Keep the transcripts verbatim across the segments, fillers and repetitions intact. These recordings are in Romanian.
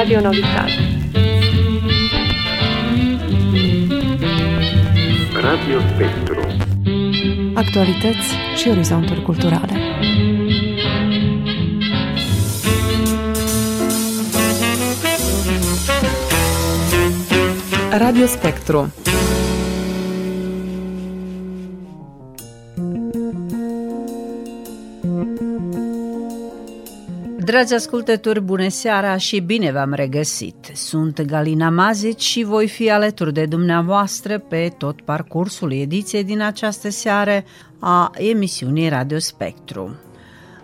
Radio Novitate. Radio Spectru. Actualități și orizonturi culturale. Radio Spectru. Dragi ascultători, bună seara și bine v-am regăsit! Sunt Galina Mazici și voi fi alături de dumneavoastră pe tot parcursul ediției din această seară a emisiunii Radio Spectru.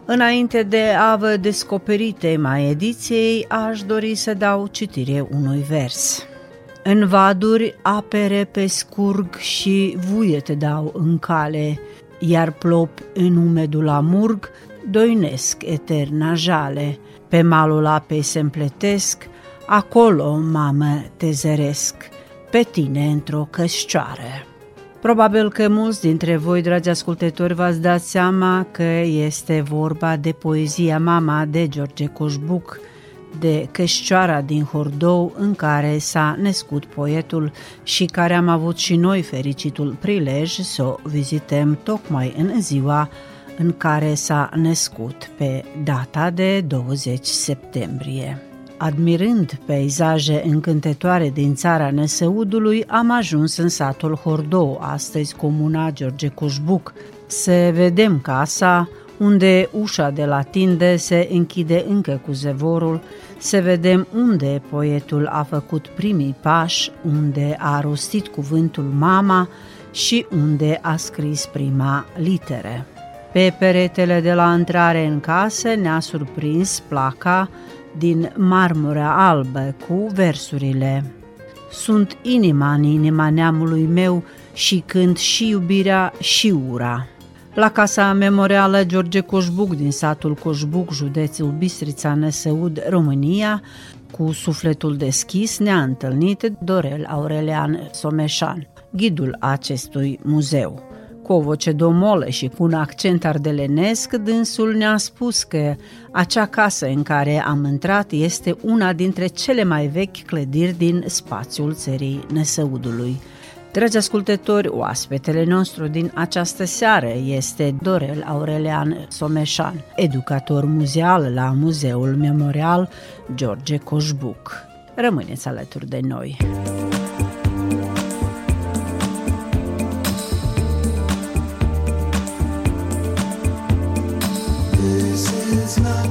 Înainte de a vă descoperi tema ediției, aș dori să dau citire unui vers. În vaduri apere pe scurg și vuie te dau în cale, iar plopi în umedul amurg doinesc eterna jale. Pe malul apei se împletesc, acolo, mamă, te zăresc, pe tine într-o căscioară. Probabil că mulți dintre voi, dragi ascultători, v-ați dat seama că este vorba de poezia Mama de George Coșbuc, de căscioara din Hordou în care s-a născut poetul și care am avut și noi fericitul prilej să o vizităm tocmai în ziua în care s-a născut, pe data de douăzeci septembrie. Admirând peisaje încântătoare din țara Năsăudului, am ajuns în satul Hordou, astăzi comuna George Coșbuc, să vedem casa, unde ușa de la tinde se închide încă cu zevorul, să vedem unde poetul a făcut primii pași, unde a rostit cuvântul mama și unde a scris prima literă. Pe peretele de la intrare în casă ne-a surprins placa din marmură albă cu versurile: Sunt inima în inima neamului meu și cânt și iubirea și ura. La Casa Memorială George Coșbuc din satul Coșbuc, județul Bistrița Năsăud, România, cu sufletul deschis ne-a întâlnit Dorel Aurelian Someșan, ghidul acestui muzeu. Cu o voce domolă și cu un accent ardelenesc, dânsul ne-a spus că acea casă în care am intrat este una dintre cele mai vechi clădiri din spațiul țării Năsăudului. Dragi ascultători, oaspetele nostru din această seară este Dorel Aurelian Someșan, educator muzeal la Muzeul Memorial George Coșbuc. Rămâneți alături de noi! It's not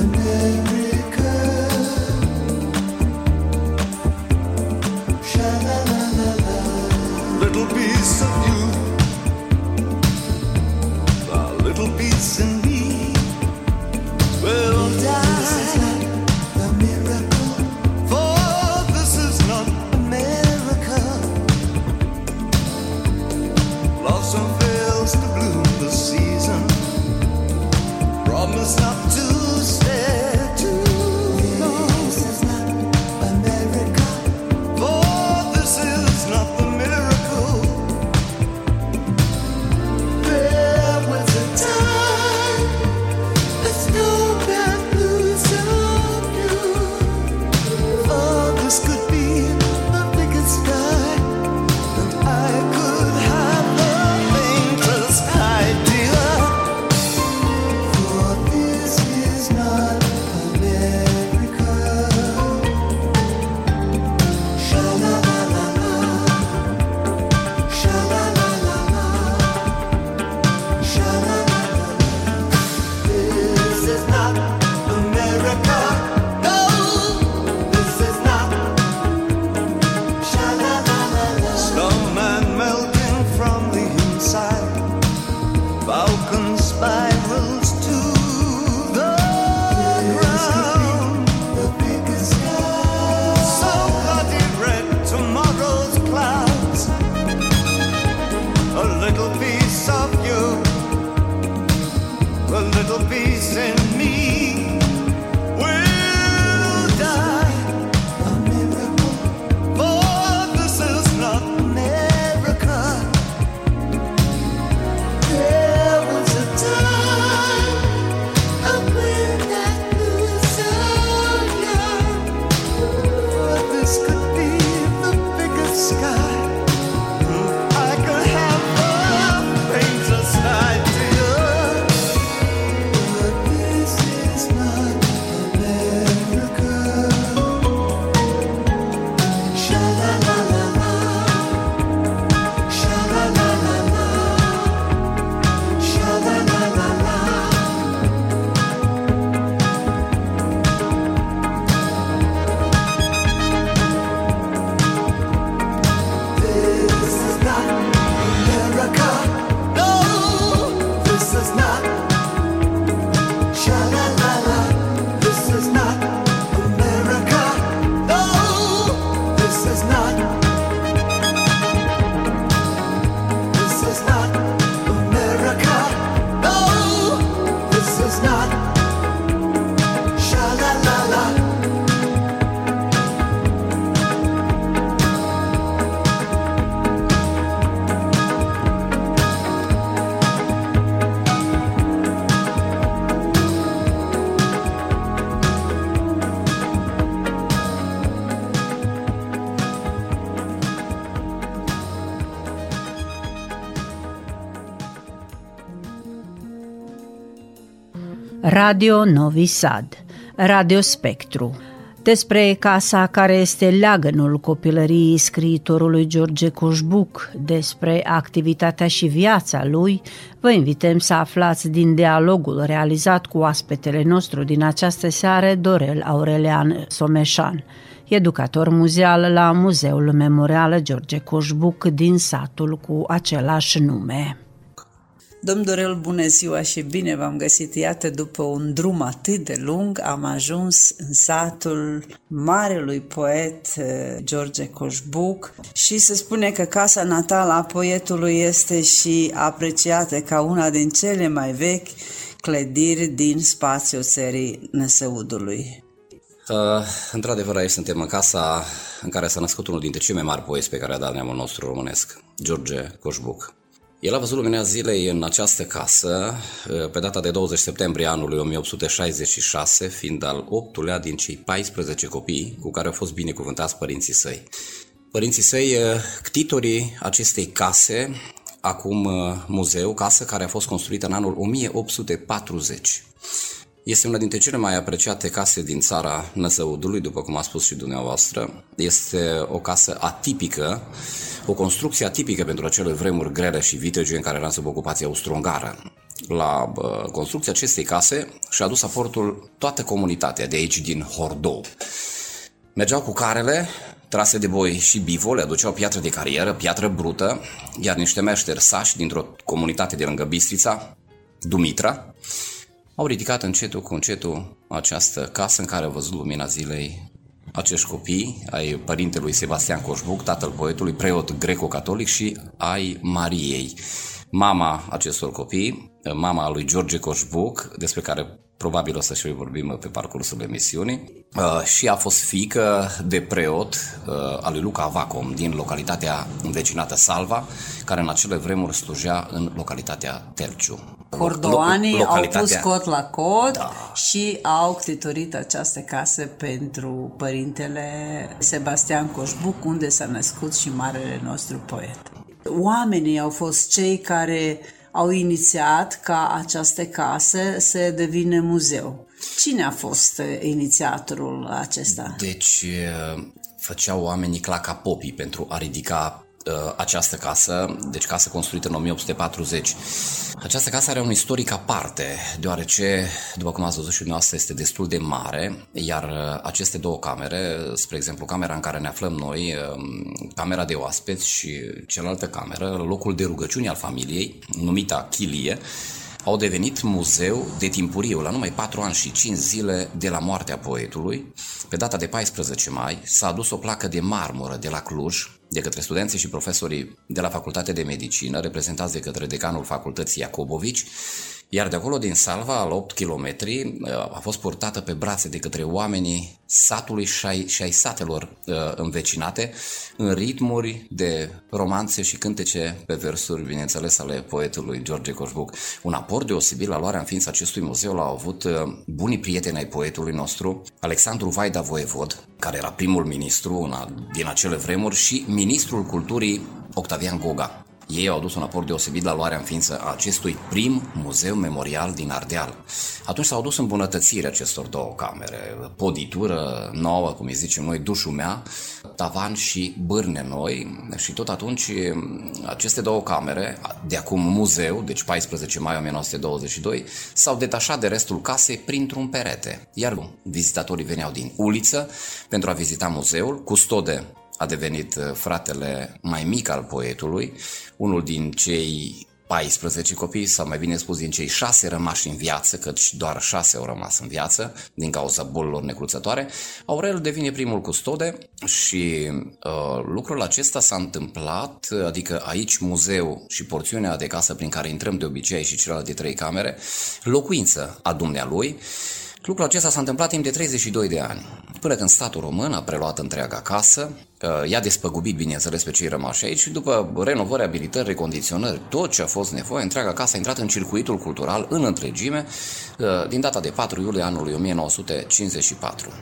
America. Sha-la-la-la-la. Little piece of you, a little piece in me will die. This is not a miracle, for this is not America. Radio Novi Sad, Radio Spectru. Despre casa care este leagănul copilăriei scriitorului George Coșbuc, despre activitatea și viața lui, vă invităm să aflați din dialogul realizat cu oaspetele nostru din această seară, Dorel Aurelian Someșan, educator muzeal la Muzeul Memorial George Coșbuc din satul cu același nume. Domn Dorel, bună ziua și bine v-am găsit! Iată, după un drum atât de lung, am ajuns în satul marelui poet George Coșbuc și se spune că casa natală a poetului este și apreciată ca una din cele mai vechi clădiri din spațiul țării Năsăudului. Uh, într-adevăr, aici suntem în casa în care s-a născut unul dintre cei mai mari poeți pe care a dat neamul nostru românesc, George Coșbuc. El a văzut lumina zilei în această casă pe data de douăzeci septembrie anului o mie opt sute șaizeci și șase, fiind al optulea din cei paisprezece copii cu care au fost binecuvântați părinții săi. Părinții săi, ctitorii acestei case, acum muzeu, casă care a fost construită în anul o mie opt sute patruzeci. Este una dintre cele mai apreciate case din țara Năsăudului, după cum a spus și dumneavoastră. Este o casă atipică, o construcție atipică pentru acele vremuri grele și vitejii în care era sub ocupație austro-ungară. La construcția acestei case și-a adus aportul toată comunitatea de aici, din Hordou. Mergeau cu carele, trase de boi și bivole, aduceau piatră de carieră, piatră brută, iar niște meșteri sași dintr-o comunitate de lângă Bistrița, Dumitra, au ridicat încetul cu încetul această casă în care au văzut lumina zilei acești copii ai părintelui Sebastian Coșbuc, tatăl poetului, preot greco-catolic, și ai Mariei, mama acestor copii, mama lui George Coșbuc, despre care probabil o să și vorbim pe parcursul emisiunii, și a fost fiică de preot al lui Luca Vacom din localitatea învecinată Salva, care în acele vremuri slujea în localitatea Terciu. Cordoanii au pus cot la cot, da, și au ctitorit această casă pentru părintele Sebastian Coșbuc, unde s-a născut și marele nostru poet. Oamenii au fost cei care au inițiat ca această casă să devină muzeu. Cine a fost inițiatorul acesta? Deci făceau oamenii claca popii pentru a ridica această casă, deci casă construită în o mie opt sute patruzeci. Această casă are un istoric aparte, deoarece, după cum ați văzut și dumneavoastră, este destul de mare, iar aceste două camere, spre exemplu camera în care ne aflăm noi, camera de oaspeți și cealaltă cameră, locul de rugăciune al familiei, numită chilie, au devenit muzeu de timpuriu la numai patru ani și cinci zile de la moartea poetului. Pe data de paisprezece mai s-a adus o placă de marmură de la Cluj de către studenții și profesorii de la Facultatea de Medicină, reprezentați de către decanul facultății Iacobovici, Iar de acolo, din Salva, la opt kilometri, a fost purtată pe brațe de către oamenii satului și ai, și ai satelor uh, învecinate, în ritmuri de romanțe și cântece pe versuri, bineînțeles, ale poetului George Coșbuc. Un aport deosebit la luarea în ființă acestui muzeu l-au avut uh, bunii prieteni ai poetului nostru, Alexandru Vaida Voevod, care era primul ministru în a, din acele vremuri, și ministrul culturii Octavian Goga. Ei au adus un aport deosebit la luarea în ființă a acestui prim muzeu memorial din Ardeal. Atunci s-au adus îmbunătățiri acestor două camere, poditură nouă, cum îi zicem noi, dușumea, tavan și bârne noi, și tot atunci aceste două camere, de acum muzeu, deci paisprezece mai o mie nouă sute douăzeci și doi, s-au detașat de restul casei printr-un perete. Iar vizitatorii veneau din uliță pentru a vizita muzeul. Custode a devenit fratele mai mic al poetului, unul din cei paisprezece copii, sau mai bine spus din cei șase rămași în viață, căci doar șase au rămas în viață din cauza bolilor necruțătoare. Aurel devine primul custode și uh, lucrul acesta s-a întâmplat, adică aici muzeu și porțiunea de casă prin care intrăm de obicei și celelalte trei camere, locuință a dumnealui. Lucrul acesta s-a întâmplat timp de treizeci și doi de ani, până când statul român a preluat întreaga casă, i-a despăgubit, bineînțeles, pe cei rămași aici și după renovări, abilitări, recondiționări, tot ce a fost nevoie, întreaga casă a intrat în circuitul cultural în întregime din data de patru iulie anului o mie nouă sute cincizeci și patru.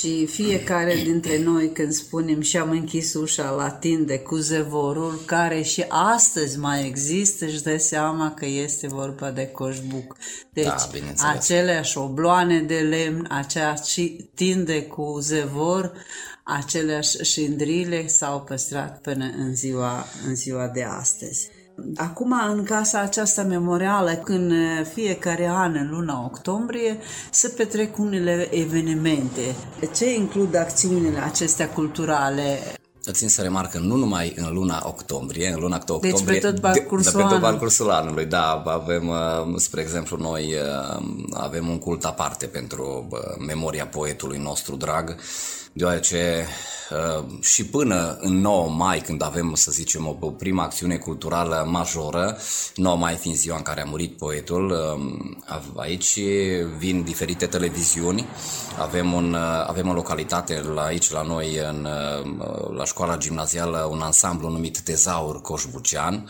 Și fiecare dintre noi, când spunem și am închis ușa la tinde cu zevorul, care și astăzi mai există, își dă seama că este vorba de Coșbuc. Deci da, aceleași obloane de lemn, aceeași tinde cu zevor, aceleași șindrile s-au păstrat până în ziua, în ziua de astăzi. Acum, în casa aceasta memorială, când fiecare an, în luna octombrie, se petrec unele evenimente. Ce includ acțiunile acestea culturale? Țin să remarc că nu numai în luna octombrie, în luna octombrie, deci pe tot parcursul, de, de, pe tot parcursul anului. anului, da, avem, spre exemplu, noi avem un cult aparte pentru memoria poetului nostru drag, deoarece și până în nouă mai, când avem, să zicem, o prima acțiune culturală majoră, nouă mai fiind ziua în care a murit poetul, aici vin diferite televiziuni, avem, un, avem o localitate la, aici la noi, în, la școala gimnazială, un ansamblu numit Tezaur Coșbucean,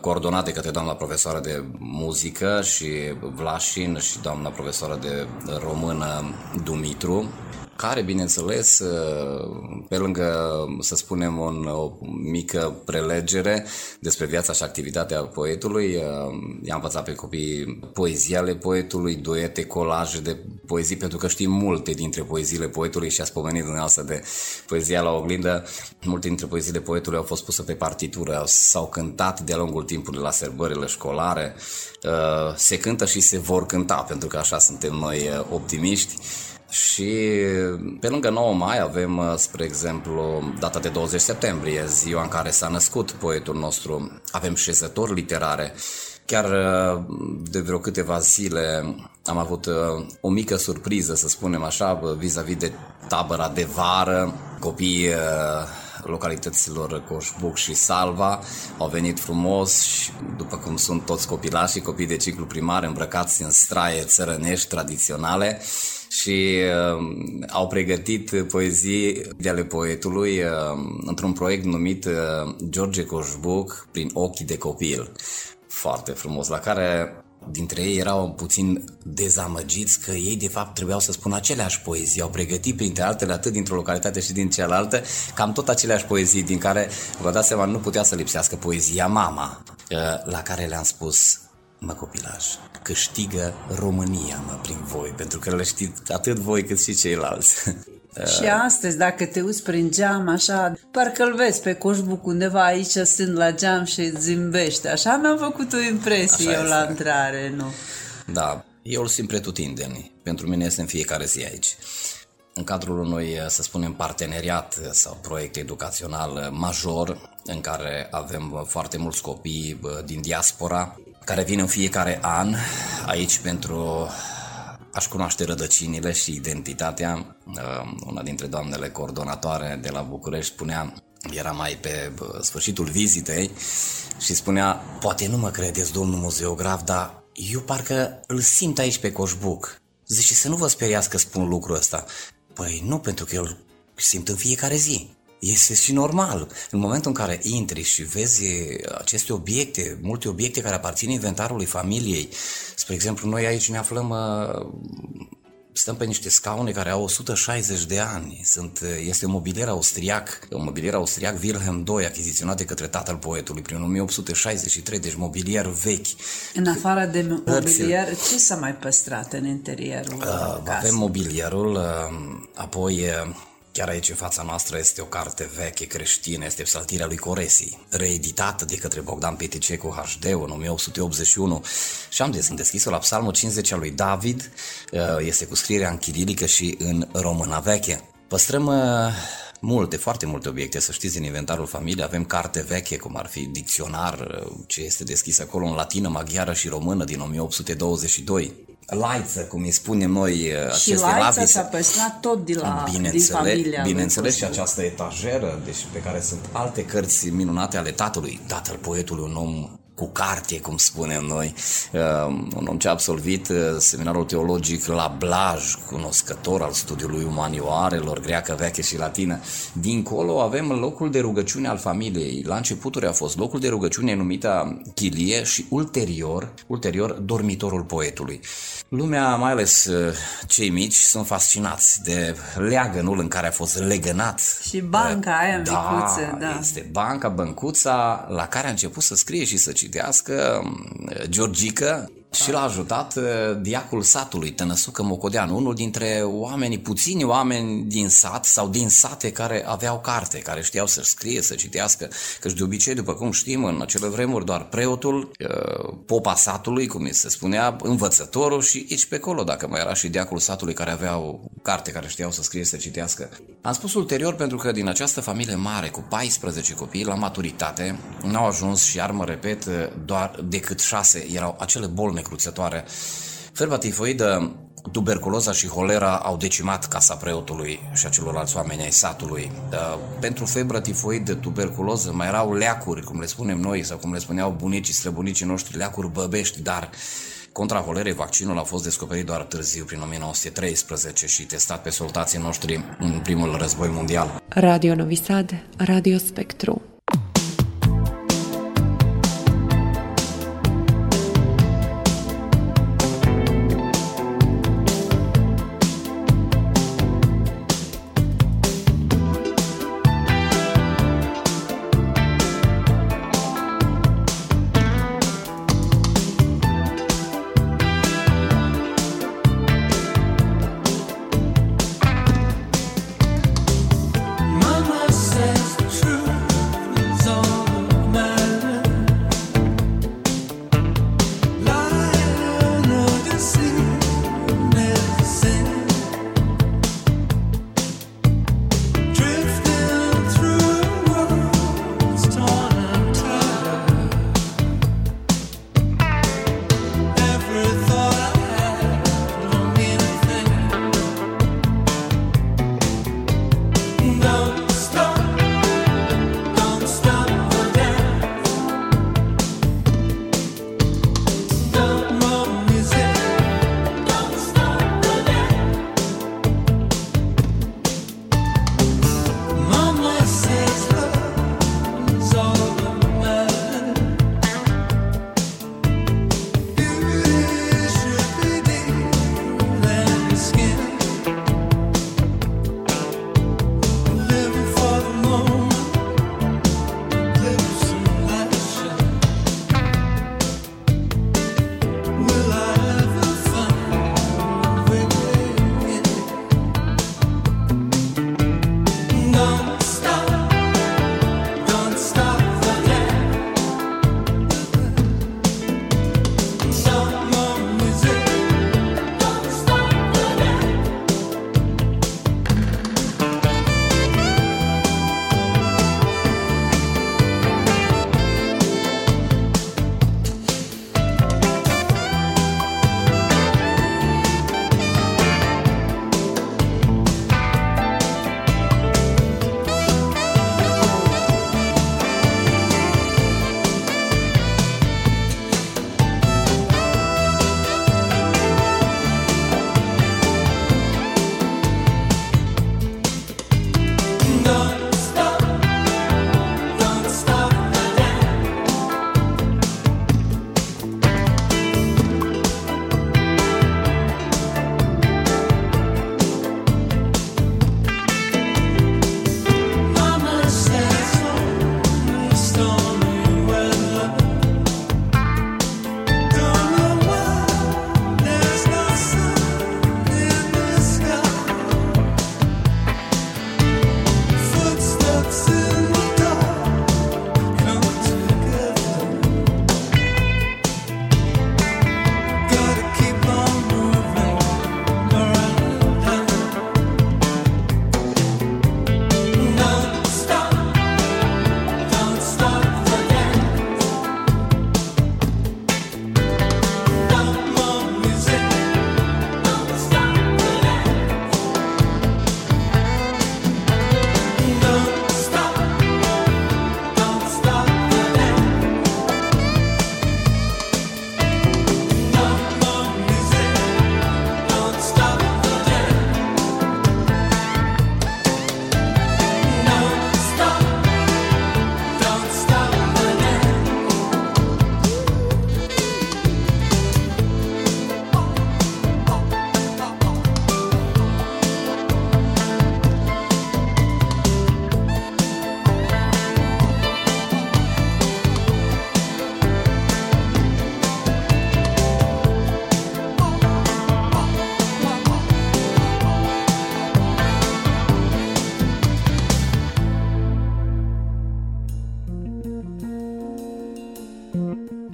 coordonat de către doamna profesoară de muzică și Vlașin și doamna profesoară de română Dumitru, care, bineînțeles, pe lângă, să spunem, un, o mică prelegere despre viața și activitatea poetului, i-am învățat pe copii poezii ale poetului, duete, colaje de poezii, pentru că știm multe dintre poeziile poetului și ați pomenit dumneavoastră de poezia la oglindă. Multe dintre poeziile poetului au fost puse pe partitură, s-au cântat de-a lungul timpului la sărbările școlare, se cântă și se vor cânta, pentru că așa suntem noi optimiști. Și pe lângă nouă mai avem, spre exemplu, data de douăzeci septembrie, ziua în care s-a născut poetul nostru. Avem șezători literare. Chiar de vreo câteva zile am avut o mică surpriză, să spunem așa, vis-a-vis de tabăra de vară. Copiii localităților Coșbuc și Salva au venit frumos și, după cum sunt toți copilașii, copii de ciclu primar, îmbrăcați în straie țărănești tradiționale, și uh, au pregătit poezii de ale poetului uh, într-un proiect numit uh, George Coșbuc prin ochii de copil. Foarte frumos, la care dintre ei erau puțin dezamăgiți că ei de fapt trebuiau să spună aceleași poezii. Au pregătit printre altele, atât dintr-o localitate și din cealaltă, cam tot aceleași poezii, din care, vă dați seama, nu putea să lipsească poezia Mama, uh, la care le-am spus: mă, copilaș, câștigă România, mă, prin voi, pentru că le știți atât voi cât și ceilalți. Și astăzi, dacă te uiți prin geam, așa, parcă-l vezi pe Coșbuc undeva aici, stând la geam și îți zâmbește. Așa mi-a făcut o impresie așa eu este. La intrare, nu? Da, eu îl simt pretutindeni. Pentru mine este în fiecare zi aici. În cadrul unui, să spunem, parteneriat sau proiect educațional major, în care avem foarte mulți copii din diaspora, care vin în fiecare an aici pentru a-și cunoaște rădăcinile și identitatea. Una dintre doamnele coordonatoare de la București spunea, era mai pe sfârșitul vizitei, și spunea: poate nu mă credeți, domnul muzeograf, dar eu parcă îl simt aici pe Coșbuc. Zice, să nu vă speriați că spun lucrul ăsta. Păi nu, pentru că eu îl simt în fiecare zi. Este și normal. În momentul în care intri și vezi aceste obiecte, multe obiecte care aparțin inventarului familiei, spre exemplu, noi aici ne aflăm, stăm pe niște scaune care au o sută șaizeci de ani. Sunt, este un mobilier austriac, un mobilier austriac Wilhelm doi, achiziționat de către tatăl poetului prin o mie opt sute șaizeci și trei, deci mobilier vechi. În afară de mobilier, ce s-a mai păstrat în interiorul uh, casei? Avem mobilierul, uh, apoi... Uh, Chiar aici în fața noastră este o carte veche creștină, este Psaltirea lui Coresi, reeditată de către Bogdan Petrececu H D în o mie opt sute optzeci și unu, și am des, am deschis-o la Psalmul cincizeci al lui David, este cu scrierea în chirilică și în româna veche. Păstrăm multe, foarte multe obiecte, să știți, din inventarul familiei. Avem carte veche, cum ar fi dicționar, ce este deschis acolo în latină, maghiară și română din o mie opt sute douăzeci și doi. Laiță, cum îi spunem noi, aceste lavițe. Și laița s-a păstrat tot de la, din familia. Bineînțeles, și această etajeră, deci, pe care sunt alte cărți minunate ale tatălui, tatăl poetului, un om cu carte, cum spunem noi, un om ce a absolvit seminarul teologic la Blaj, cunoscător al studiului umanioarelor, greacă veche și latină. Dincolo avem locul de rugăciune al familiei. La începuturi a fost locul de rugăciune numită chilie și ulterior, ulterior dormitorul poetului. Lumea, mai ales cei mici, sunt fascinați de leagănul în care a fost legănat. Și banca aia în micuță, da. Este banca, băncuța, la care a început să scrie și să citească Georgica, și l-a ajutat diacul satului, Tănăsucă Mocodean, unul dintre oamenii, puțini oameni din sat sau din sate care aveau carte, care știau să scrie, să citească, căci de obicei, după cum știm, în acele vremuri doar preotul, popa satului, cum se spunea, învățătorul și aici pe acolo, dacă mai era și diacul satului care aveau carte, care știau să scrie, să citească. Am spus ulterior pentru că din această familie mare, cu paisprezece copii, la maturitate, n-au ajuns și, iar mă repet, doar decât șase, erau acele bolme cruțătoare. Ferba tifoidă, tuberculoza și holera au decimat casa preotului și a celorlalți oameni ai satului. Pentru febră, tifoid, tuberculoză mai erau leacuri, cum le spunem noi sau cum le spuneau bunicii, străbunicii noștri, leacuri băbești, dar contra holerei vaccinul a fost descoperit doar târziu, prin o mie nouă sute treisprezece, și testat pe soldații noștri în primul război mondial. Radio Novi Sad, Radio Spectru.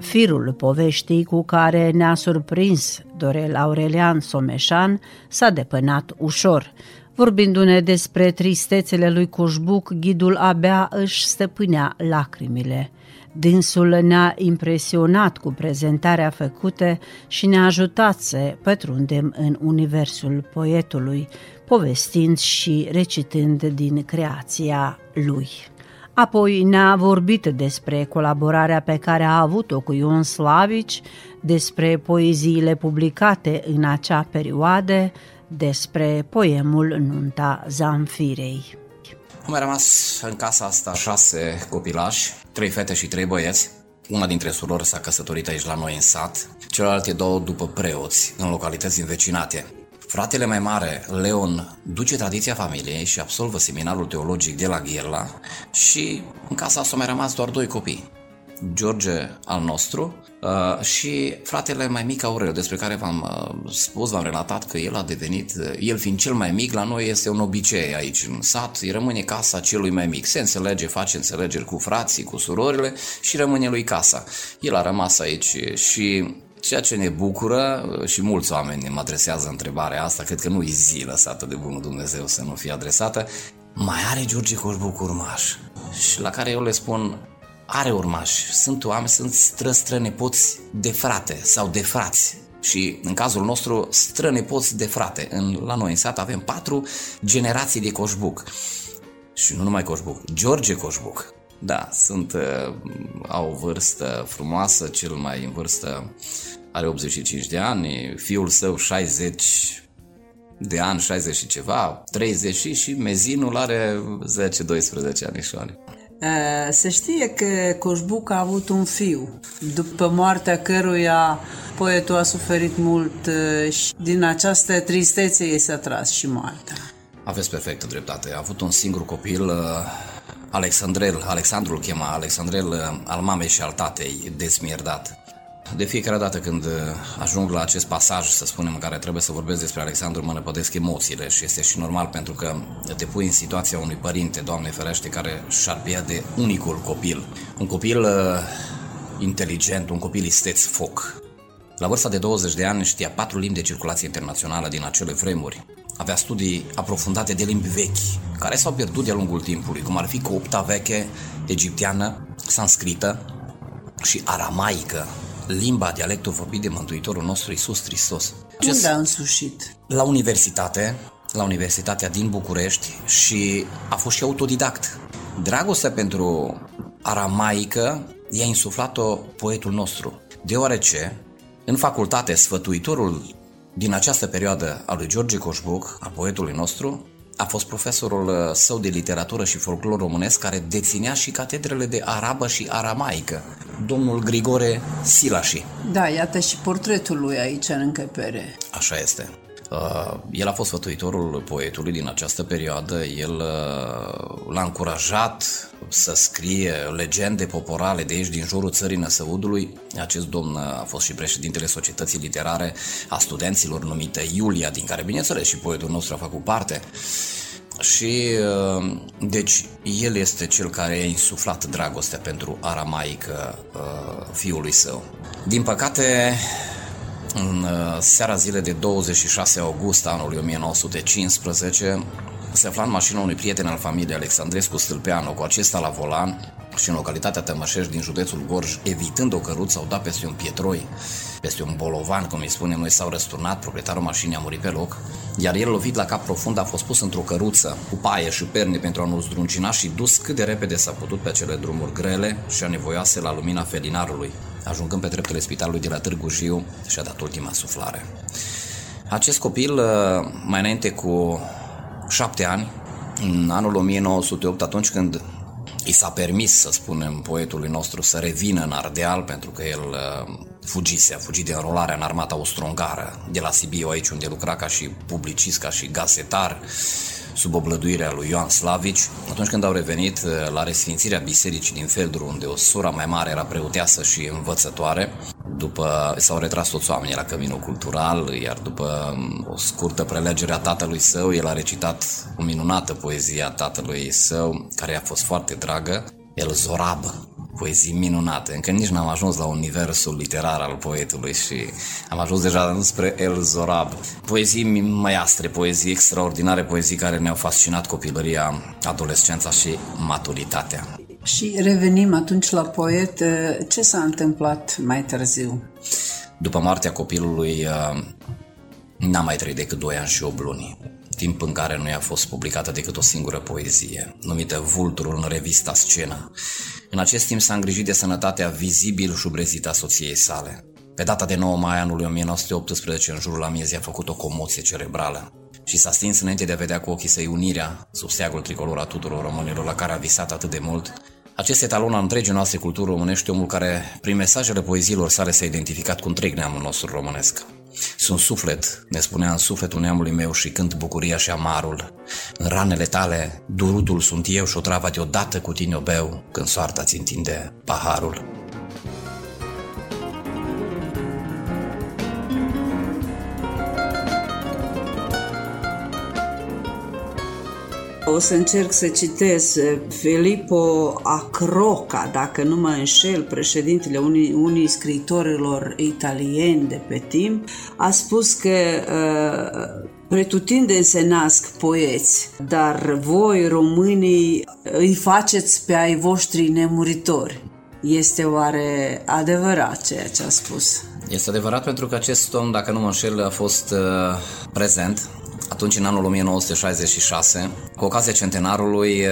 Firul poveștii cu care ne-a surprins Dorel Aurelian Someșan s-a depănat ușor. Vorbindu-ne despre tristețele lui Coșbuc, ghidul abia își stăpânea lacrimile. Dânsul ne-a impresionat cu prezentarea făcută și ne-a ajutat să pătrundem în universul poetului, povestind și recitând din creația lui. Apoi ne-a vorbit despre colaborarea pe care a avut-o cu Ioan Slavici, despre poeziile publicate în acea perioadă, despre poemul Nunta Zamfirei. Am mai rămas în casa asta șase copilași, trei fete și trei băieți. Una dintre surori s-a căsătorit aici la noi în sat, celelalte două după preoți, în localități învecinate. Fratele mai mare, Leon, duce tradiția familiei și absolvă seminarul teologic de la Gherla și în casa s-au mai rămas doar doi copii, George al nostru și fratele mai mic Aurel, despre care v-am spus, v-am relatat că el a devenit, el fiind cel mai mic, la noi este un obicei aici în sat, îi rămâne casa celui mai mic, se înțelege, face înțelegeri cu frații, cu surorile și rămâne lui casa. El a rămas aici și ceea ce ne bucură, și mulți oameni îmi adresează întrebarea asta, cred că nu e zi lăsată de bunul Dumnezeu să nu fie adresată, mai are George Coșbuc urmaș? Și la care eu le spun, are urmași, sunt oameni, sunt stră-strănepoți de frate sau de frați. Și în cazul nostru, strănepoți de frate. În, la noi în sat avem patru generații de Coșbuc. Și nu numai Coșbuc, George Coșbuc. Da, sunt, uh, au o vârstă frumoasă, cel mai în vârstă are optzeci și cinci de ani, fiul său șaizeci de ani, șaizeci și ceva, treizeci și, și mezinul are zece doisprezece anișoare. Se știe că Coșbuc a avut un fiu, după moartea căruia poetul a suferit mult și din această tristețe i s-a tras și moartea. Aveți perfectă dreptate. A avut un singur copil, Alexandrel, Alexandru îl chema, Alexandrel al mamei și al tatei, desmierdat. De fiecare dată când ajung la acest pasaj, să spunem, în care trebuie să vorbesc despre Alexandru, mă năpădesc emoțiile și este și normal pentru că te pui în situația unui părinte, Doamne ferește, care și-ar bea de unicul copil. Un copil uh, inteligent, un copil isteț foc. La vârsta de douăzeci de ani știa patru limbi de circulație internațională din acele vremuri. Avea studii aprofundate de limbi vechi, care s-au pierdut de-a lungul timpului, cum ar fi copta veche, egipteană, sanscrită și aramaică. Limba, dialectul vorbit de Mântuitorul nostru Iisus Hristos. Unde a însușit? La universitate, la Universitatea din București și a fost și autodidact. Dragostea pentru aramaică i-a insuflat-o poetul nostru, deoarece în facultate sfătuitorul din această perioadă a lui George Coșbuc, a poetului nostru, a fost profesorul său de literatură și folclor românesc care deținea și catedrele de arabă și aramaică, domnul Grigore Silași. Da, iată și portretul lui aici în încăpere. Așa este. El a fost sfătuitorul poetului din această perioadă, el l-a încurajat să scrie legende poporale de aici din jurul țării Năsăudului. Acest domn a fost și președintele Societății Literare a Studenților numită Iulia, din care bineînțeles și poetul nostru a făcut parte. Și deci el este cel care a insuflat dragostea pentru aramaică fiului său. Din păcate, în seara zilei de douăzeci și șase august anului o mie nouă sute cincisprezece se afla în mașina unui prieten al familiei, Alexandrescu Stâlpeano, cu acesta la volan și în localitatea Tămășești din județul Gorj, evitând o căruță, au dat peste un pietroi, peste un bolovan, cum îi spunem noi, s-au răsturnat, proprietarul mașinii a murit pe loc, iar el, lovit la cap profund, a fost pus într-o căruță cu paie și perne pentru a nu zdruncina și dus cât de repede s-a putut pe acele drumuri grele și anevoioase la lumina felinarului, ajungând pe treptele spitalului de la Târgu Jiu și a dat ultima suflare. Acest copil, mai înainte cu șapte ani, în anul o mie nouă sute opt, atunci când i s-a permis, să spunem, poetului nostru să revină în Ardeal, pentru că el fugise, a fugit de înrolarea în armata austro-ungară de la Sibiu, aici unde lucra ca și publicist, ca și gazetar, sub oblăduirea lui Ioan Slavici. Atunci când au revenit la resfințirea bisericii din Feldru, unde o sora mai mare era preoteasă și învățătoare, după s-au retras toți oamenii la căminul cultural, iar după o scurtă prelegere a tatălui său, el a recitat o minunată poezie a tatălui său, care i-a fost foarte dragă, El Zorab, poezii minunate. Încă nici n-am ajuns la universul literar al poetului și am ajuns deja spre El Zorab. Poezii maiastre, poezii extraordinare, poezii care ne-au fascinat copilăria, adolescența și maturitatea. Și revenim atunci la poet. Ce s-a întâmplat mai târziu? După moartea copilului n-am mai trăit decât doi ani și opt luni, timp în care nu i-a fost publicată decât o singură poezie, numită Vulturul în revista Scena. În acest timp s-a îngrijit de sănătatea vizibil șubrezită a soției sale. Pe data de nouă mai anului o mie nouă sute optsprezece, în jurul amiezii, a făcut o comoție cerebrală și s-a stins înainte de a vedea cu ochii săi unirea sub steagul tricolor a tuturor românilor la care a visat atât de mult. Acest etalon al întregii noastre culturi românești, omul care, prin mesajele poeziilor sale, s-a identificat cu întreg neamul nostru românesc. Sunt suflet, ne spunea, în sufletul neamului meu și cânt bucuria și amarul. În ranele tale, durutul sunt eu și o travă deodată cu tine o beau, când soarta ți întinde paharul. O să încerc să citez. Filippo Acroca, dacă nu mă înșel, președintele unii, unii scriitorilor italieni de pe timp, a spus că uh, pretutindeni se nasc poeți, dar voi, românii, îi faceți pe ai voștri nemuritori. Este oare adevărat ceea ce a spus? Este adevărat, pentru că acest om, dacă nu mă înșel, a fost uh, prezent atunci, în anul o mie nouă sute șaizeci și șase, cu ocazia centenarului,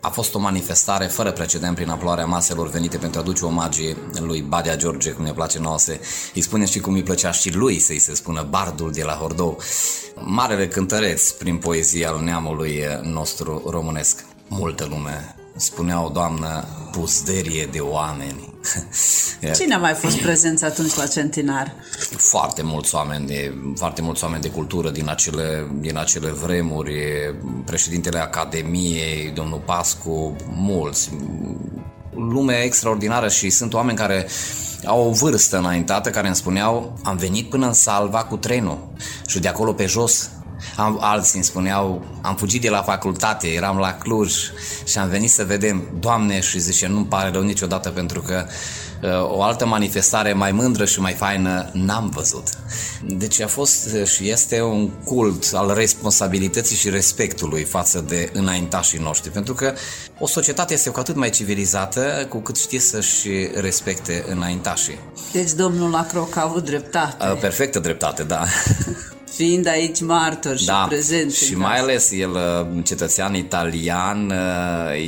a fost o manifestare fără precedent prin amploarea maselor venite pentru a aduce omagii lui Badea George, cum ne place nouă să îi spunem și cum îi plăcea și lui să-i se spună, bardul de la Hordou, marele cântăreț prin poezia al neamului nostru românesc. Multă lume, spunea o doamnă, puzderie de oameni. Cine a mai fost prezenți atunci la centenar? Foarte mulți oameni de, foarte mulți oameni de cultură din acele, din acele vremuri, președintele Academiei, domnul Pascu, mulți, lume extraordinară, și sunt oameni care au o vârstă înaintată, care îmi spuneau, am venit până în Salva cu trenul și de acolo pe jos. Am, alții îmi spuneau, am fugit de la facultate, eram la Cluj și am venit să vedem, Doamne, și zice, nu-mi pare rău niciodată, pentru că uh, o altă manifestare mai mândră și mai faină n-am văzut. Deci a fost și este un cult al responsabilității și respectului față de înaintașii noștri, pentru că o societate este cu atât mai civilizată cu cât știe să-și respecte înaintașii. Deci domnul Acroc a avut dreptate. Uh, perfectă dreptate, da. Fiind aici martor și da, prezent. Și mai casă. Ales el, cetățean italian,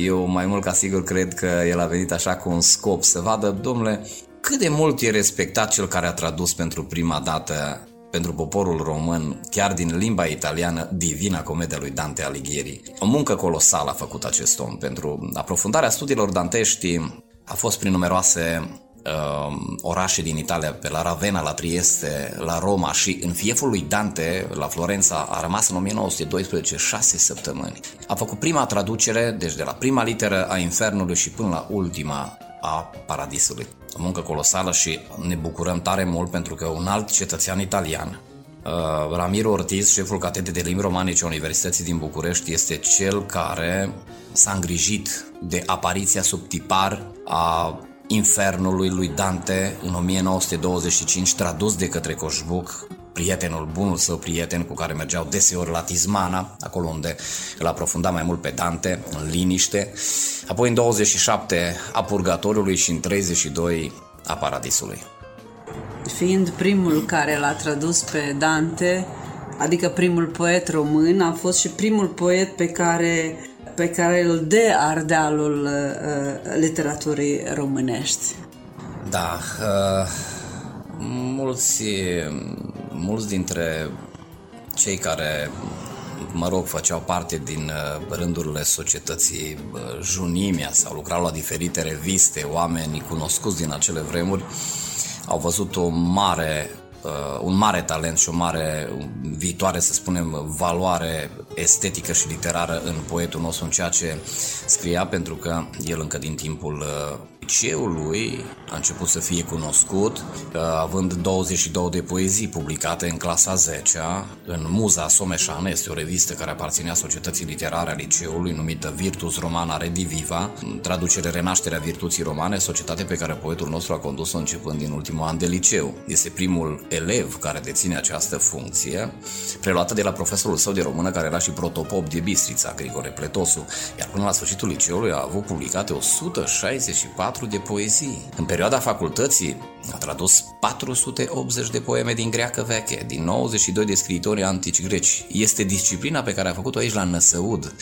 eu mai mult ca sigur cred că el a venit așa cu un scop, să vadă, domnule, cât de mult e respectat cel care a tradus pentru prima dată pentru poporul român, chiar din limba italiană, Divina Comedia lui Dante Alighieri. O muncă colosală a făcut acest om pentru aprofundarea studiilor dantești. A fost prin numeroase orașe din Italia, pe la Ravenna, la Trieste, la Roma, și în fieful lui Dante, la Florența, a rămas în o mie nouă sute doisprezece șase săptămâni. A făcut prima traducere, deci de la prima literă a Infernului și până la ultima a Paradisului. O muncă colosală și ne bucurăm tare mult pentru că un alt cetățean italian, Ramiro Ortiz, șeful Catedrei de Limbi Romanice a Universității din București, este cel care s-a îngrijit de apariția sub tipar a Infernului lui Dante în o mie nouă sute douăzeci și cinci, tradus de către Coșbuc, prietenul, bunul său prieten, cu care mergeau deseori la Tismana, acolo unde îl aprofunda mai mult pe Dante, în liniște. Apoi în douăzeci și șapte a Purgatoriului și în treizeci și doi a Paradisului. Fiind primul care l-a tradus pe Dante, adică primul poet român, a fost și primul poet pe care pe care îl dă ardealul uh, literaturii românești. Da, uh, mulți, mulți dintre cei care, mă rog, făceau parte din uh, rândurile societății uh, Junimia sau lucrau la diferite reviste, oameni cunoscuți din acele vremuri, au văzut o mare... Uh, un mare talent și o mare viitoare, să spunem, valoare estetică și literară în poetul nostru, în ceea ce scria, pentru că el încă din timpul uh, liceul lui a început să fie cunoscut, având douăzeci și două de poezii publicate în clasa a zecea, în Muza Someșan, este o revistă care aparținea societății literare a liceului, numită Virtus Romana Rediviva, traducere Renașterea Virtuții Romane, societate pe care poetul nostru a condus-o începând din ultimul an de liceu. Este primul elev care deține această funcție, preluată de la profesorul său de română, care era și protopop de Bistrița, Grigore Pletosu, iar până la sfârșitul liceului a avut publicate o sută șaizeci și patru de poezii. În perioada facultății a tradus patru sute optzeci de poeme din greacă veche, din nouăzeci și doi de scriitori antici greci. Este disciplina pe care a făcut-o aici la Năsăud,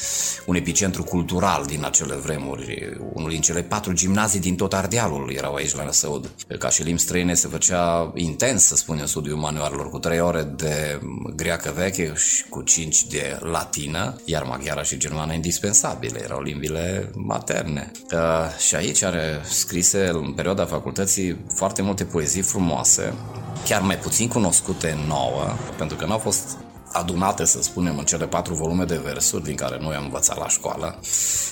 un epicentru cultural din acele vremuri. Unul din cele patru gimnazii din tot Ardealul erau aici la Năsăud. Ca și limbi străine se făcea intens, să spunem, studiul manualelor, cu trei ore de greacă veche și cu cinci de latină, iar maghiara și germana indispensabile, erau limbile materne. Uh, și aici are scrise în perioada facultății foarte multe poezii frumoase, chiar mai puțin cunoscute nouă, pentru că n-au fost adunate, să spunem, în cele patru volume de versuri din care noi am învățat la școală,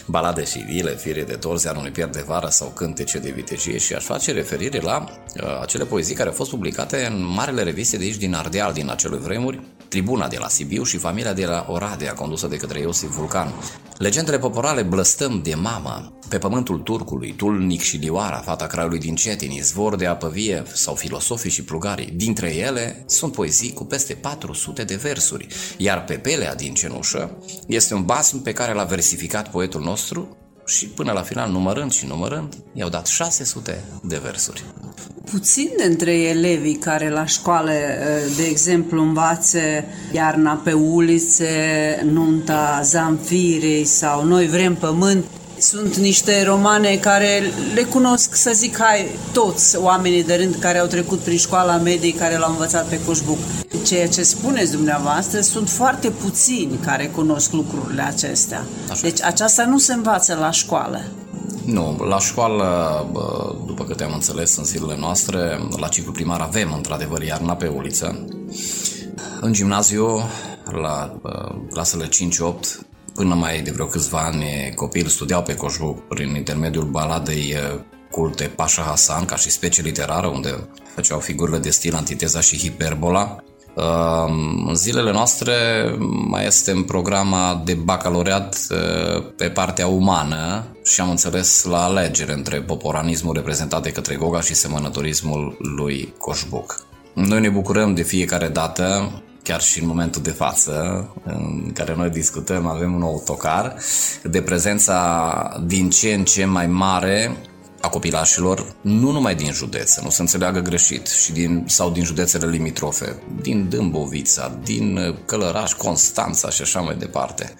balade și idile, fire de dor, ziarul unui pier de vară sau cântece de vitejie, și aș face referire la uh, acele poezii care au fost publicate în marele reviste de aici din Ardeal din acele vremuri, Tribuna de la Sibiu și Familia de la Oradea, condusă de către Iosif Vulcan. Legendele poporale, Blăstăm de mamă, Pe pământul Turcului, Tulnic și Lioara, Fata Craiului din Cetin, Izvor de apă vie sau Filosofii și Plugarii. Dintre ele sunt poezii cu peste patru sute de versuri, iar Pepelea din Cenușă este un basm pe care l-a versificat poetul nostru și până la final, numărând și numărând, i-au dat șase sute de versuri. Puțin dintre elevii care la școală, de exemplu, învață Iarna pe ulițe, Nunta Zamfirei sau Noi vrem pământ, sunt niște romane care le cunosc, să zic, hai, toți oamenii de rând care au trecut prin școala medie, care l-au învățat pe Coșbuc. Ceea ce spuneți dumneavoastră, sunt foarte puțini care cunosc lucrurile acestea. Așa. Deci aceasta nu se învață la școală. Nu, la școală, după câte am înțeles în zilele noastre, la ciclu primar avem, într-adevăr, Iarna pe uliță. În gimnaziu, la clasele cinci opt, până mai de vreo câțiva ani, copiii studiau pe Coșbuc prin intermediul baladei culte Pașa Hasan, ca și specie literară, unde făceau figurile de stil, antiteza și hiperbola. În zilele noastre mai este în programa de bacalaureat pe partea umană și am înțeles la alegere între poporanismul reprezentat de către Goga și semănătorismul lui Coșbuc. Noi ne bucurăm de fiecare dată, chiar și în momentul de față în care noi discutăm, avem un autocar, de prezența din ce în ce mai mare a copilașilor, nu numai din județe, nu se înțeleagă greșit, și din, sau din județele limitrofe, din Dâmbovița, din Călăraș, Constanța și așa mai departe,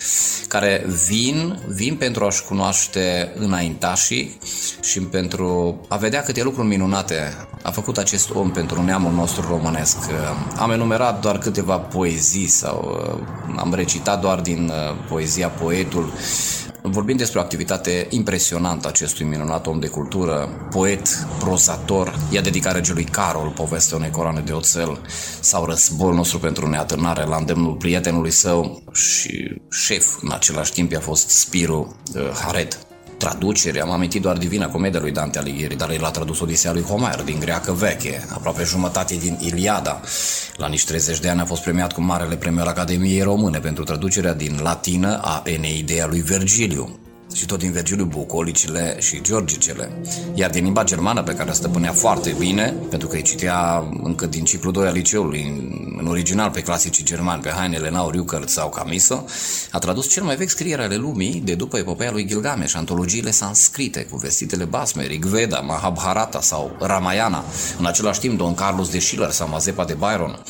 care vin, vin pentru a-și cunoaște înaintașii și pentru a vedea câte lucruri minunate a făcut acest om pentru neamul nostru românesc. Am enumerat doar câteva poezii sau am recitat doar din poezia Poetul, vorbind despre o activitate impresionantă acestui minunat om de cultură, poet, prozator. Ea dedica regelui Carol Povestea unei coroane de oțel sau Războiul nostru pentru neatârnare, la îndemnul prietenului său și șef în același timp i-a fost Spiru uh, Haret. Traducere, am amintit doar Divina Comedia lui Dante Alighieri, dar el a tradus Odisea lui Homer din greacă veche, aproape jumătate din Iliada. La nici treizeci de ani a fost premiat cu Marele Premiu al Academiei Române pentru traducerea din latină a Eneidea lui Vergiliu și tot din Vergiliu bucolicele și georgicele, iar din limba germană, pe care o stăpânea foarte bine, pentru că îi citea încă din ciclul doi al liceului, în original pe clasicii germani, pe Heinele, Nau, Rücker sau Camiso, a tradus cel mai vechi scrier ale lumii de după epopeea lui Gilgamesh, antologiile sanscrite cu vestitele basme, Rigveda, Mahabharata sau Ramayana, în același timp Don Carlos de Schiller sau Mazepa de Byron.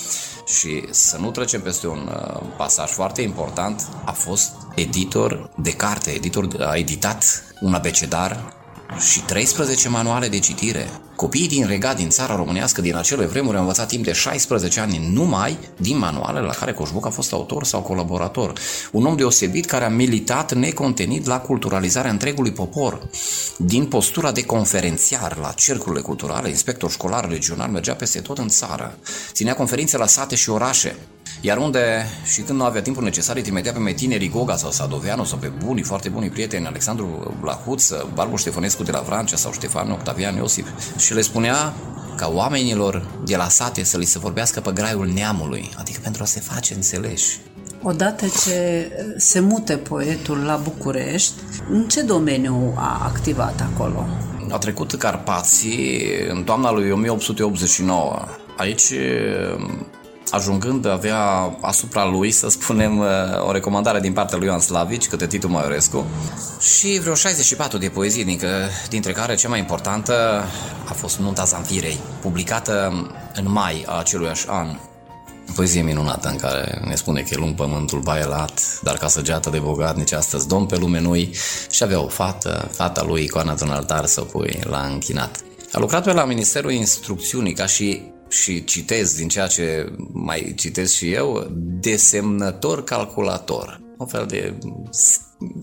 Și să nu trecem peste un pasaj foarte important, a fost editor de carte, editor, a editat un abecedar și treisprezece manuale de citire. Copiii din regat, din țara românească, din acele vremuri au învățat timp de șaisprezece ani numai din manualele la care Coșbuc a fost autor sau colaborator. Un om deosebit care a militat necontenit la culturalizarea întregului popor. Din postura de conferențiar la cercurile culturale, inspector școlar regional, mergea peste tot în țară. Ținea conferințe la sate și orașe. Iar unde și când nu avea timpul necesar, îi trimitea pe tinerii Goga sau Sadoveanu sau pe bunii, foarte bunii prieteni, Alexandru Blahuț, Barbu Ștefănescu de la Vrancea sau Ștefan Octavian Iosif, și le spunea ca oamenilor de la sate să li se vorbească pe graiul neamului, adică pentru a se face înțeleși. Odată ce se mute poetul la București, în ce domeniu a activat acolo? A trecut Carpații în toamna lui o mie opt sute optzeci și nouă. Aici, ajungând, avea asupra lui, să spunem, o recomandare din partea lui Ioan Slavici, către Titu Maiorescu, și vreo șaizeci și patru de poezii, dintre care cea mai importantă a fost Nunta Zamfirei, publicată în mai a aceluiași an. Poezie minunată în care ne spune că e lung pământul baielat, dar ca săgeată de bogat nici astăzi domn pe lume nu-i, și avea o fată, fata lui, icoana de un altar să o pui la închinat. A lucrat pe la Ministerul Instrucțiunii ca și, și citez din ceea ce mai citez și eu, desemnător-calculator. O fel de...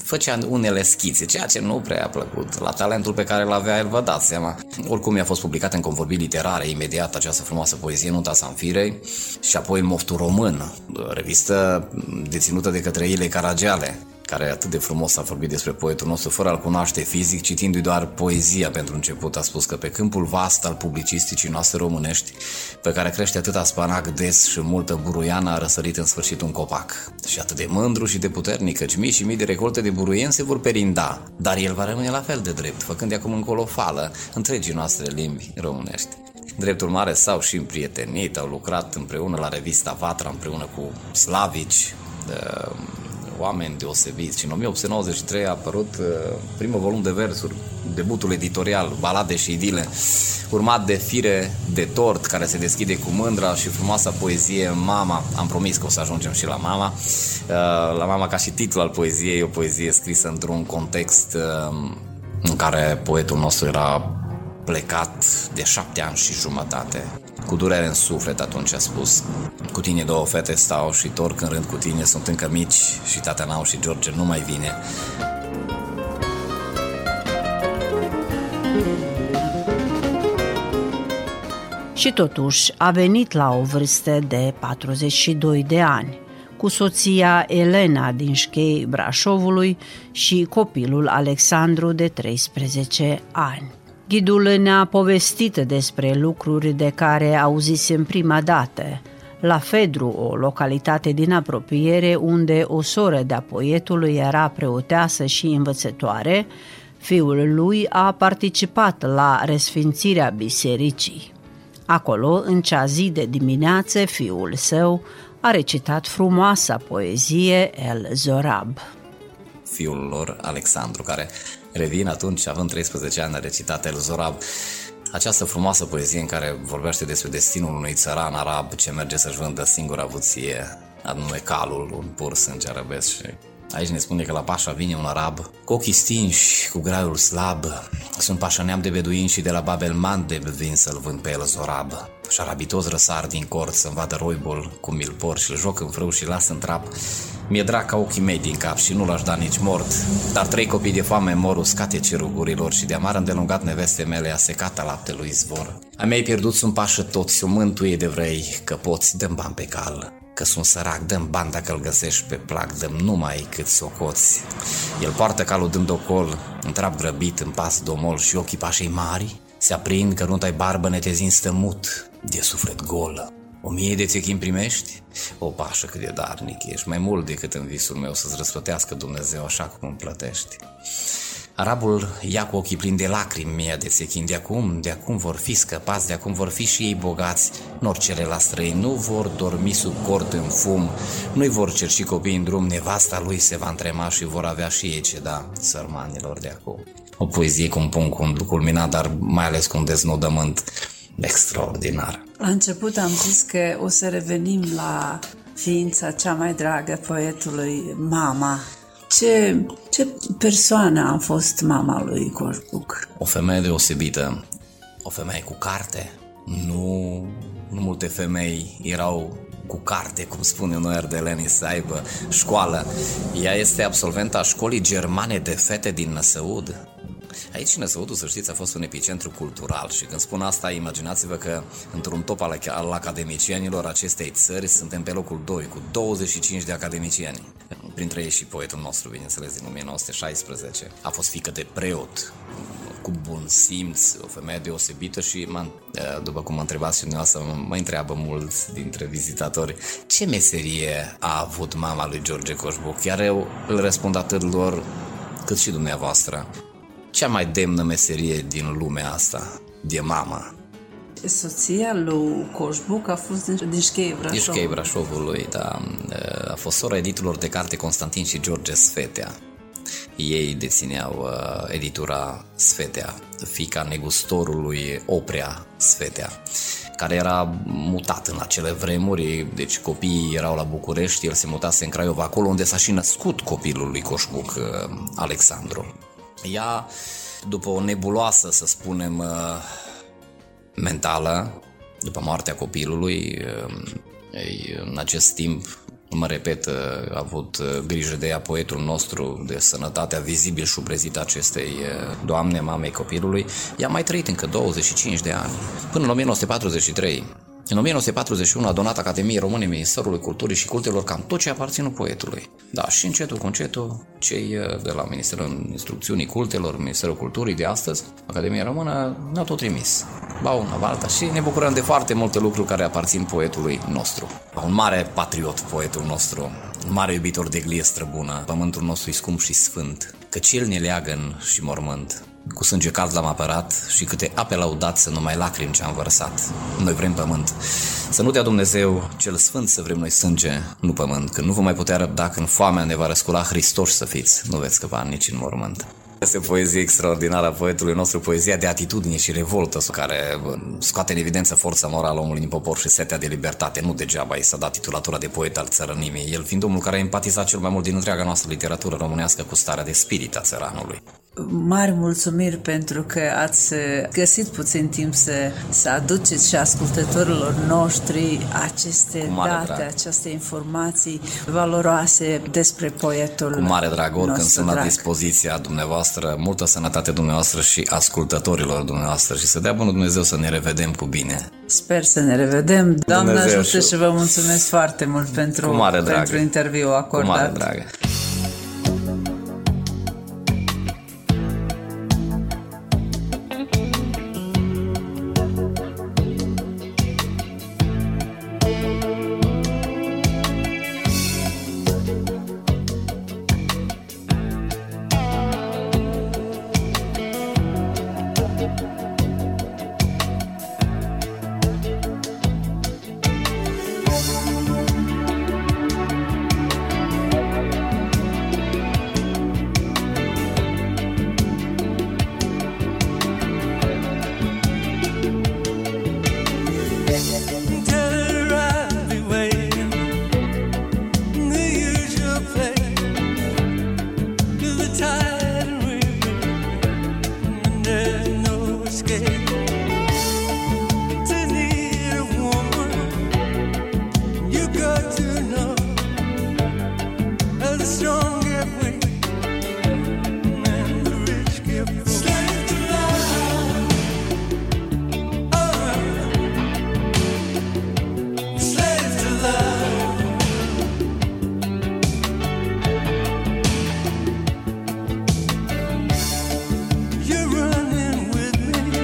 făcea unele schițe, ceea ce nu prea a plăcut. La talentul pe care l-avea el, vă dați seama. Oricum i-a fost publicată în Convorbiri Literare imediat această frumoasă poezie, Nunta Zamfirei, și apoi Moftul Român, revistă deținută de către Ile Caragiale, care atât de frumos a vorbit despre poetul nostru fără a-l cunoaște fizic, citindu-i doar poezia pentru început. A spus că pe câmpul vast al publicisticii noastre românești, pe care crește atâta spanac des și multă buruiană, a răsărit în sfârșit un copac. Și atât de mândru și de puternic, căci mii și mii de recolte de buruieni se vor perinda, dar el va rămâne la fel de drept, făcând de acum încolo fală întregii noastre limbi românești. Drept urmare, s-au și împrietenit, au lucrat împreună la revista Vatra, împreună cu Slavici, de... oameni deosebiți, și în o mie opt sute nouăzeci și trei a apărut uh, primul volum de versuri, debutul editorial, Balade și idile, urmat de Fire de tort, care se deschide cu Mândra și frumoasa poezie Mama. Am promis că o să ajungem și la Mama, uh, la Mama ca și titlu al poeziei, o poezie scrisă într-un context uh, în care poetul nostru era plecat de șapte ani și jumătate. Cu durere în suflet atunci a spus: cu tine două fete stau și torc în rând cu tine, sunt încă mici și tata n-au și George nu mai vine. Și totuși a venit la o vârstă de patruzeci și doi de ani, cu soția Elena din Șchei Brașovului și copilul Alexandru de treisprezece ani. Ghidul ne-a povestit despre lucruri de care auzisem prima dată, la Fedru, o localitate din apropiere unde o soră de-a poetului era preoteasă și învățătoare. Fiul lui a participat la resfințirea bisericii. Acolo, în cea zi de dimineață, fiul său a recitat frumoasa poezie El Zorab. Fiul lor, Alexandru, care... revin atunci, având treisprezece ani, a recitat El Zorab, această frumoasă poezie în care vorbește despre destinul unui țăran arab ce merge să-și vândă singura avuție, anume calul, un pur sânge arabesc. Și aici ne spune că la Pașa vine un arab cu ochii stinși, cu graiul slab. Sunt pașăneam de beduini și de la Babel Mandeb vin să-l vând pe El Zorab. Și arabitos răsar din cort să-mi vadă roibul cum mi-l por și-l joc în frâu și las în trap. Mi-e drag ca ochii mei din cap și nu l-aș da nici mort, dar trei copii de foame mor uscate cerugurilor și de amar îndelungat neveste mele a secata laptelui izvor. Ai mei pierdut sunt pașă toți, o mântuie de vrei, că poți dăm bani pe cal, că sunt sărac, dăm bani dacă-l găsești pe plac, dăm numai cât socoți. El poartă calul dând ocol, întrap grăbit în pas domol și ochii pașei mari se aprind că nu-ți ai barbă, ne te zin stămut, de suflet gol. O mie de țechini primești? O pașă cât de darnic ești, mai mult decât în visul meu să-ți răsplătească Dumnezeu așa cum îmi plătești. Arabul ia cu ochii plini de lacrimi mie de țechini, de acum, de acum vor fi scăpați, de acum vor fi și ei bogați, norcele la străini nu vor dormi sub cort în fum, nu-i vor cerși copii în drum, nevasta lui se va întrema și vor avea și ei ce da sărmanilor de acum. O poezie cu un punct culminat, dar mai ales cu un deznodământ extraordinar. La început am zis că o să revenim la ființa cea mai dragă poetului, mama. Ce, ce persoană a fost mama lui Coșbuc? O femeie deosebită, o femeie cu carte. Nu, nu multe femei erau cu carte, cum spune noi ardelenii, să aibă școală. Ea este absolventa Școlii Germane de Fete din Năsăud. Aici Năsăutul, să știți, a fost un epicentru cultural și când spun asta, imaginați-vă că într-un top al, al academicienilor acestei țări suntem pe locul doi, cu douăzeci și cinci de academicieni. Printre ei și poetul nostru, bineînțeles, din o mie nouă sute șaisprezece. A fost fiică de preot, cu bun simț, o femeie deosebită și, după cum mă întrebați și dumneavoastră, mă întreabă mulți dintre vizitatori ce meserie a avut mama lui George Coșbuc, iar eu îl răspund atât lor cât și dumneavoastră. Cea mai demnă meserie din lumea asta, de mamă. Soția lui Coșbuc a fost din Șchei Brașov. Din Brașovului, da. A fost sora editorilor de carte Constantin și George Sfetea. Ei dețineau editura Sfetea, fiica negustorului Oprea Sfetea, care era mutat în acele vremuri, deci copiii erau la București, el se mutase în Craiova, acolo unde s-a și născut copilul lui Coșbuc, Alexandru. Ea, după o nebuloasă, să spunem, mentală, după moartea copilului, în acest timp, mă repet, a avut grijă de ea poetul nostru, de sănătatea vizibil și ubrezită acestei doamne, mamei copilului. Ea a mai trăit încă douăzeci și cinci de ani, până în o mie nouă sute patruzeci și trei. În o mie nouă sute patruzeci și unu a donat Academiei Române Ministerului Culturii și Cultelor cam tot ce aparținut poetului. Da, și încetul cu încetul, cei de la Ministerul Instrucțiunii Cultelor, Ministerul Culturii de astăzi, Academia Română, ne-au tot trimis. Ba una, ba alta, și ne bucurăm de foarte multe lucruri care aparțin poetului nostru. Un mare patriot poetul nostru, un mare iubitor de glie străbună, pământul nostru e scump și sfânt, căci el ne leagă în și mormânt. Cu sânge cald l-am apărat și câte ape laudat să nu mai lacrimi ce-am vărsat. Noi vrem pământ. Să nu dea Dumnezeu cel sfânt să vrem noi sânge, nu pământ. Că nu vă mai putea răbda când foamea ne va răscula, Hristoși să fiți, nu veți scăpa nici în mormânt. Este poezie extraordinară a poetului nostru, poezia de atitudine și revoltă, care scoate în evidență forța morală omului din popor și setea de libertate. Nu degeaba i s-a dat titulatura de poet al țărănimii, el fiind omul care a empatizat cel mai mult din întreaga noastră literatură românească cu starea de spirit a țăranului. Mari mulțumiri pentru că ați găsit puțin timp să, să aduceți și ascultătorilor noștri aceste date, drag. aceste informații valoroase despre poetul. Cu mare drag, oricând sunt la dispoziția dumneavoastră, multă sănătate dumneavoastră și ascultătorilor dumneavoastră și să dea bunul Dumnezeu să ne revedem cu bine. Sper să ne revedem. Doamne ajută și vă mulțumesc foarte mult pentru, pentru interviu acordat. Cu mare drag. You're running with me.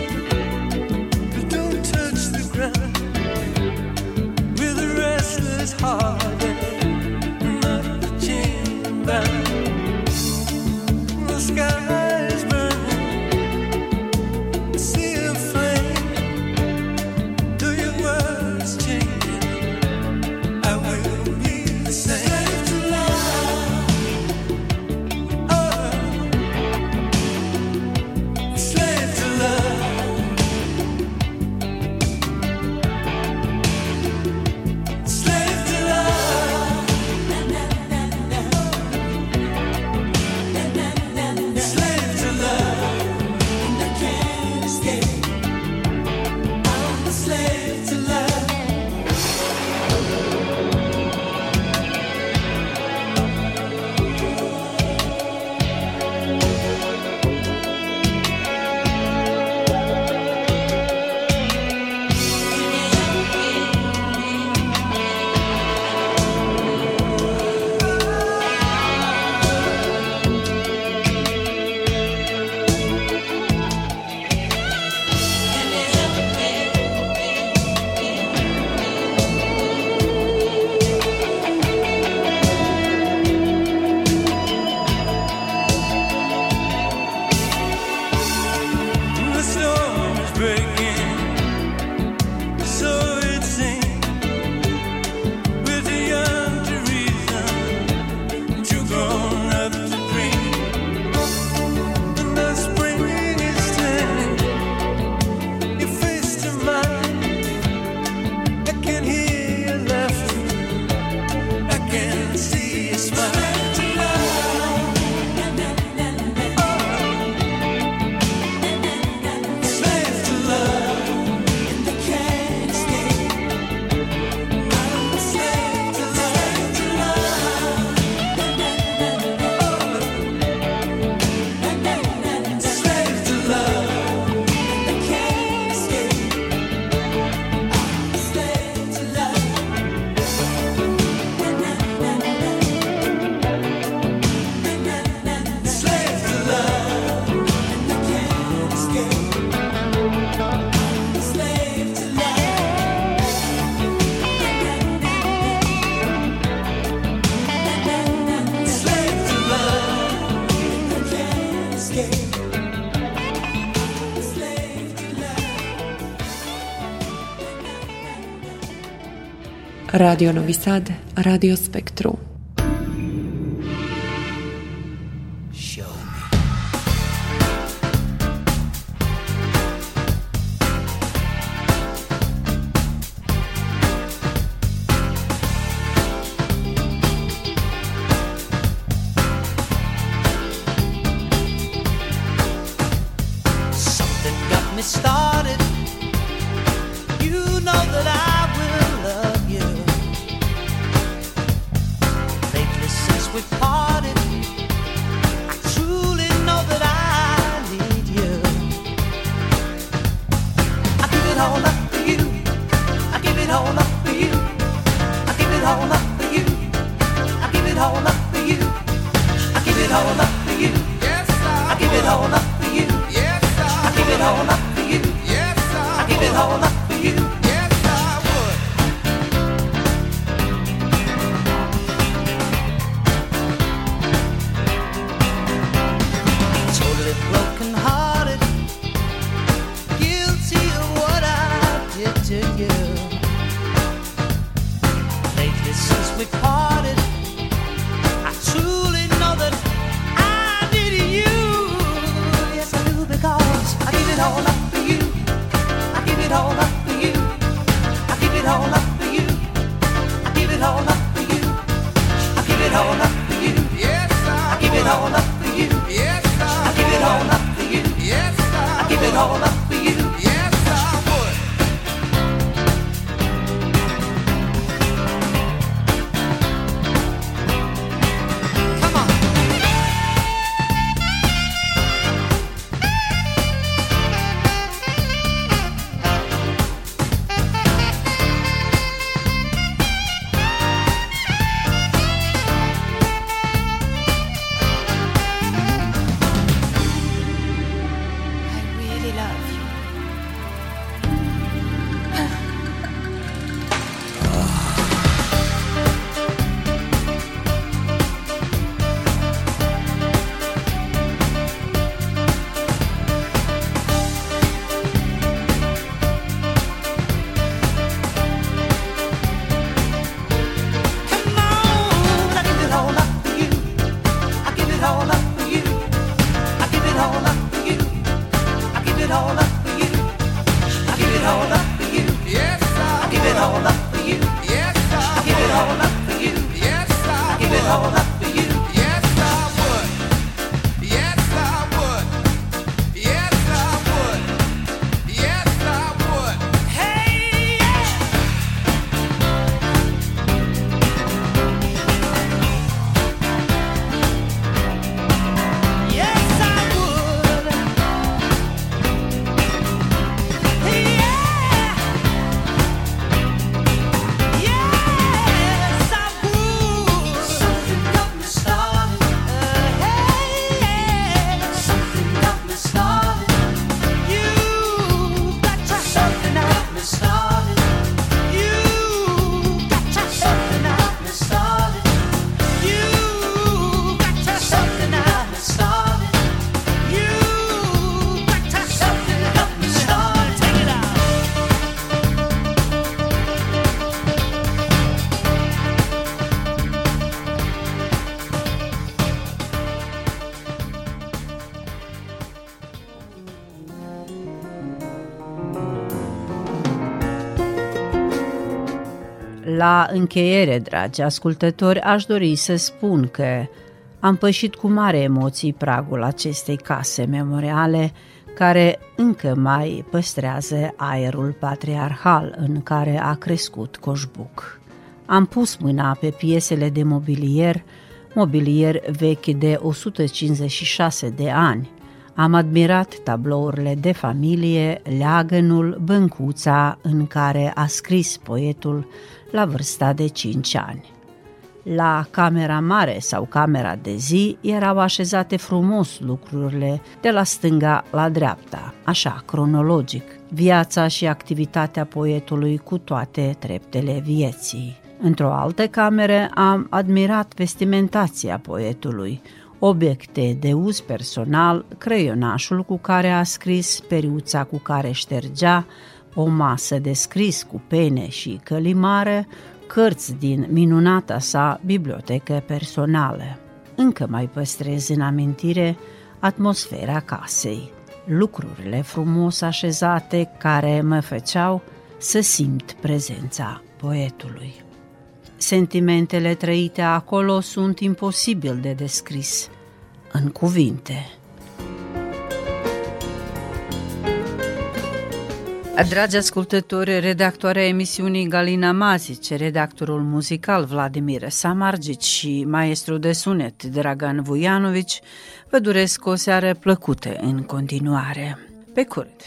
Radio Novi Sad, Radio Spectru. La încheiere, dragi ascultători, aș dori să spun că am pășit cu mare emoții pragul acestei case memoriale, care încă mai păstrează aerul patriarhal în care a crescut Coșbuc. Am pus mâna pe piesele de mobilier, mobilier vechi de o sută cincizeci și șase de ani. Am admirat tablourile de familie, leagănul, băncuța în care a scris poetul la vârsta de cinci ani. La camera mare sau camera de zi erau așezate frumos lucrurile de la stânga la dreapta, așa cronologic, viața și activitatea poetului cu toate treptele vieții. Într-o altă cameră am admirat vestimentația poetului, obiecte de uz personal, creionașul cu care a scris, periuța cu care ștergea, o masă de scris cu pene și călimare, cărți din minunata sa bibliotecă personală. Încă mai păstrez în amintire atmosfera casei, lucrurile frumos așezate care mă făceau să simt prezența poetului. Sentimentele trăite acolo sunt imposibil de descris în cuvinte. Dragi ascultători, redactoarea emisiunii Galina Mazici, redactorul muzical Vladimir Samargici și maestru de sunet Dragan Vujanovici vă doresc o seară plăcută în continuare. Pe curând!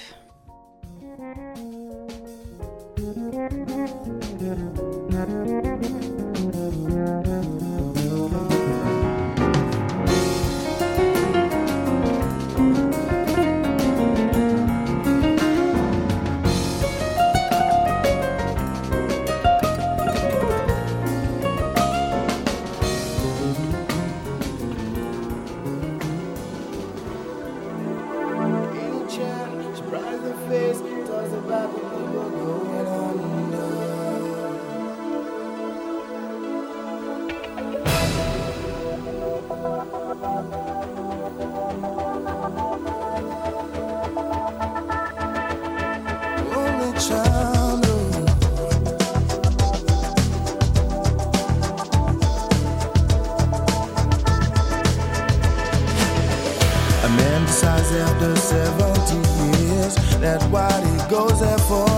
After seventy years, that's what he goes there for,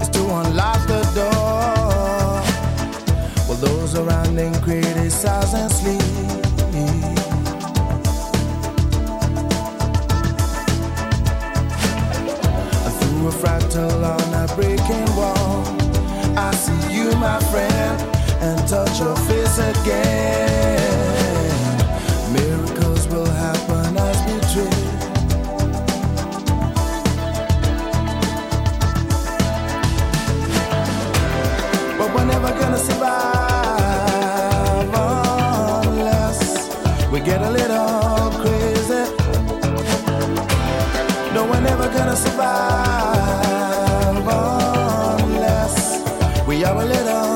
is to unlock the door. Well, those around him criticize and sleep. Through a fractal on a breaking wall, I see you, my friend, and touch your face again. Miracles will happen as we drift. We're never gonna survive unless we get a little crazy. No, we're never gonna survive unless we are a little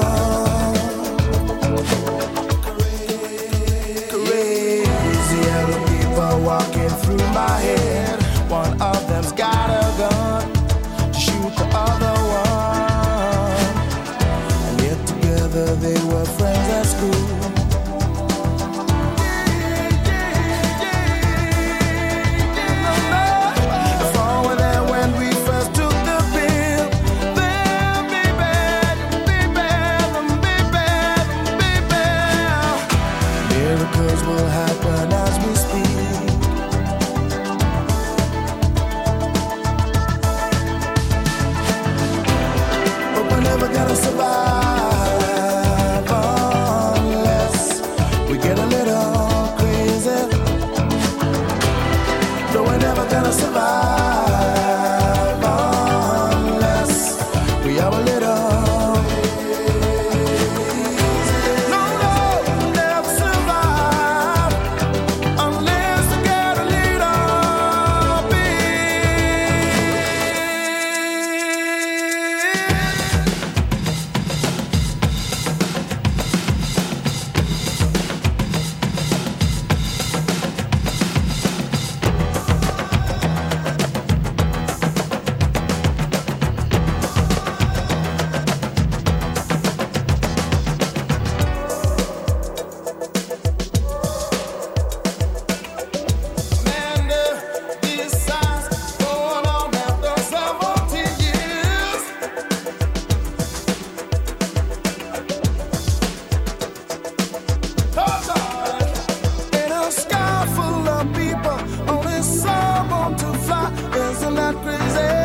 crazy. Crazy other people walking through my head. One of them's got a gun to shoot the other one. They were friends at school. Before that, when we first took the pill, they'll be bad, be bad, be bad, be bad. Miracles will happen as we speak. But we're never gonna survive. Survive unless we are a little crazy. No, no, never survive unless we get a little bit. Crazy.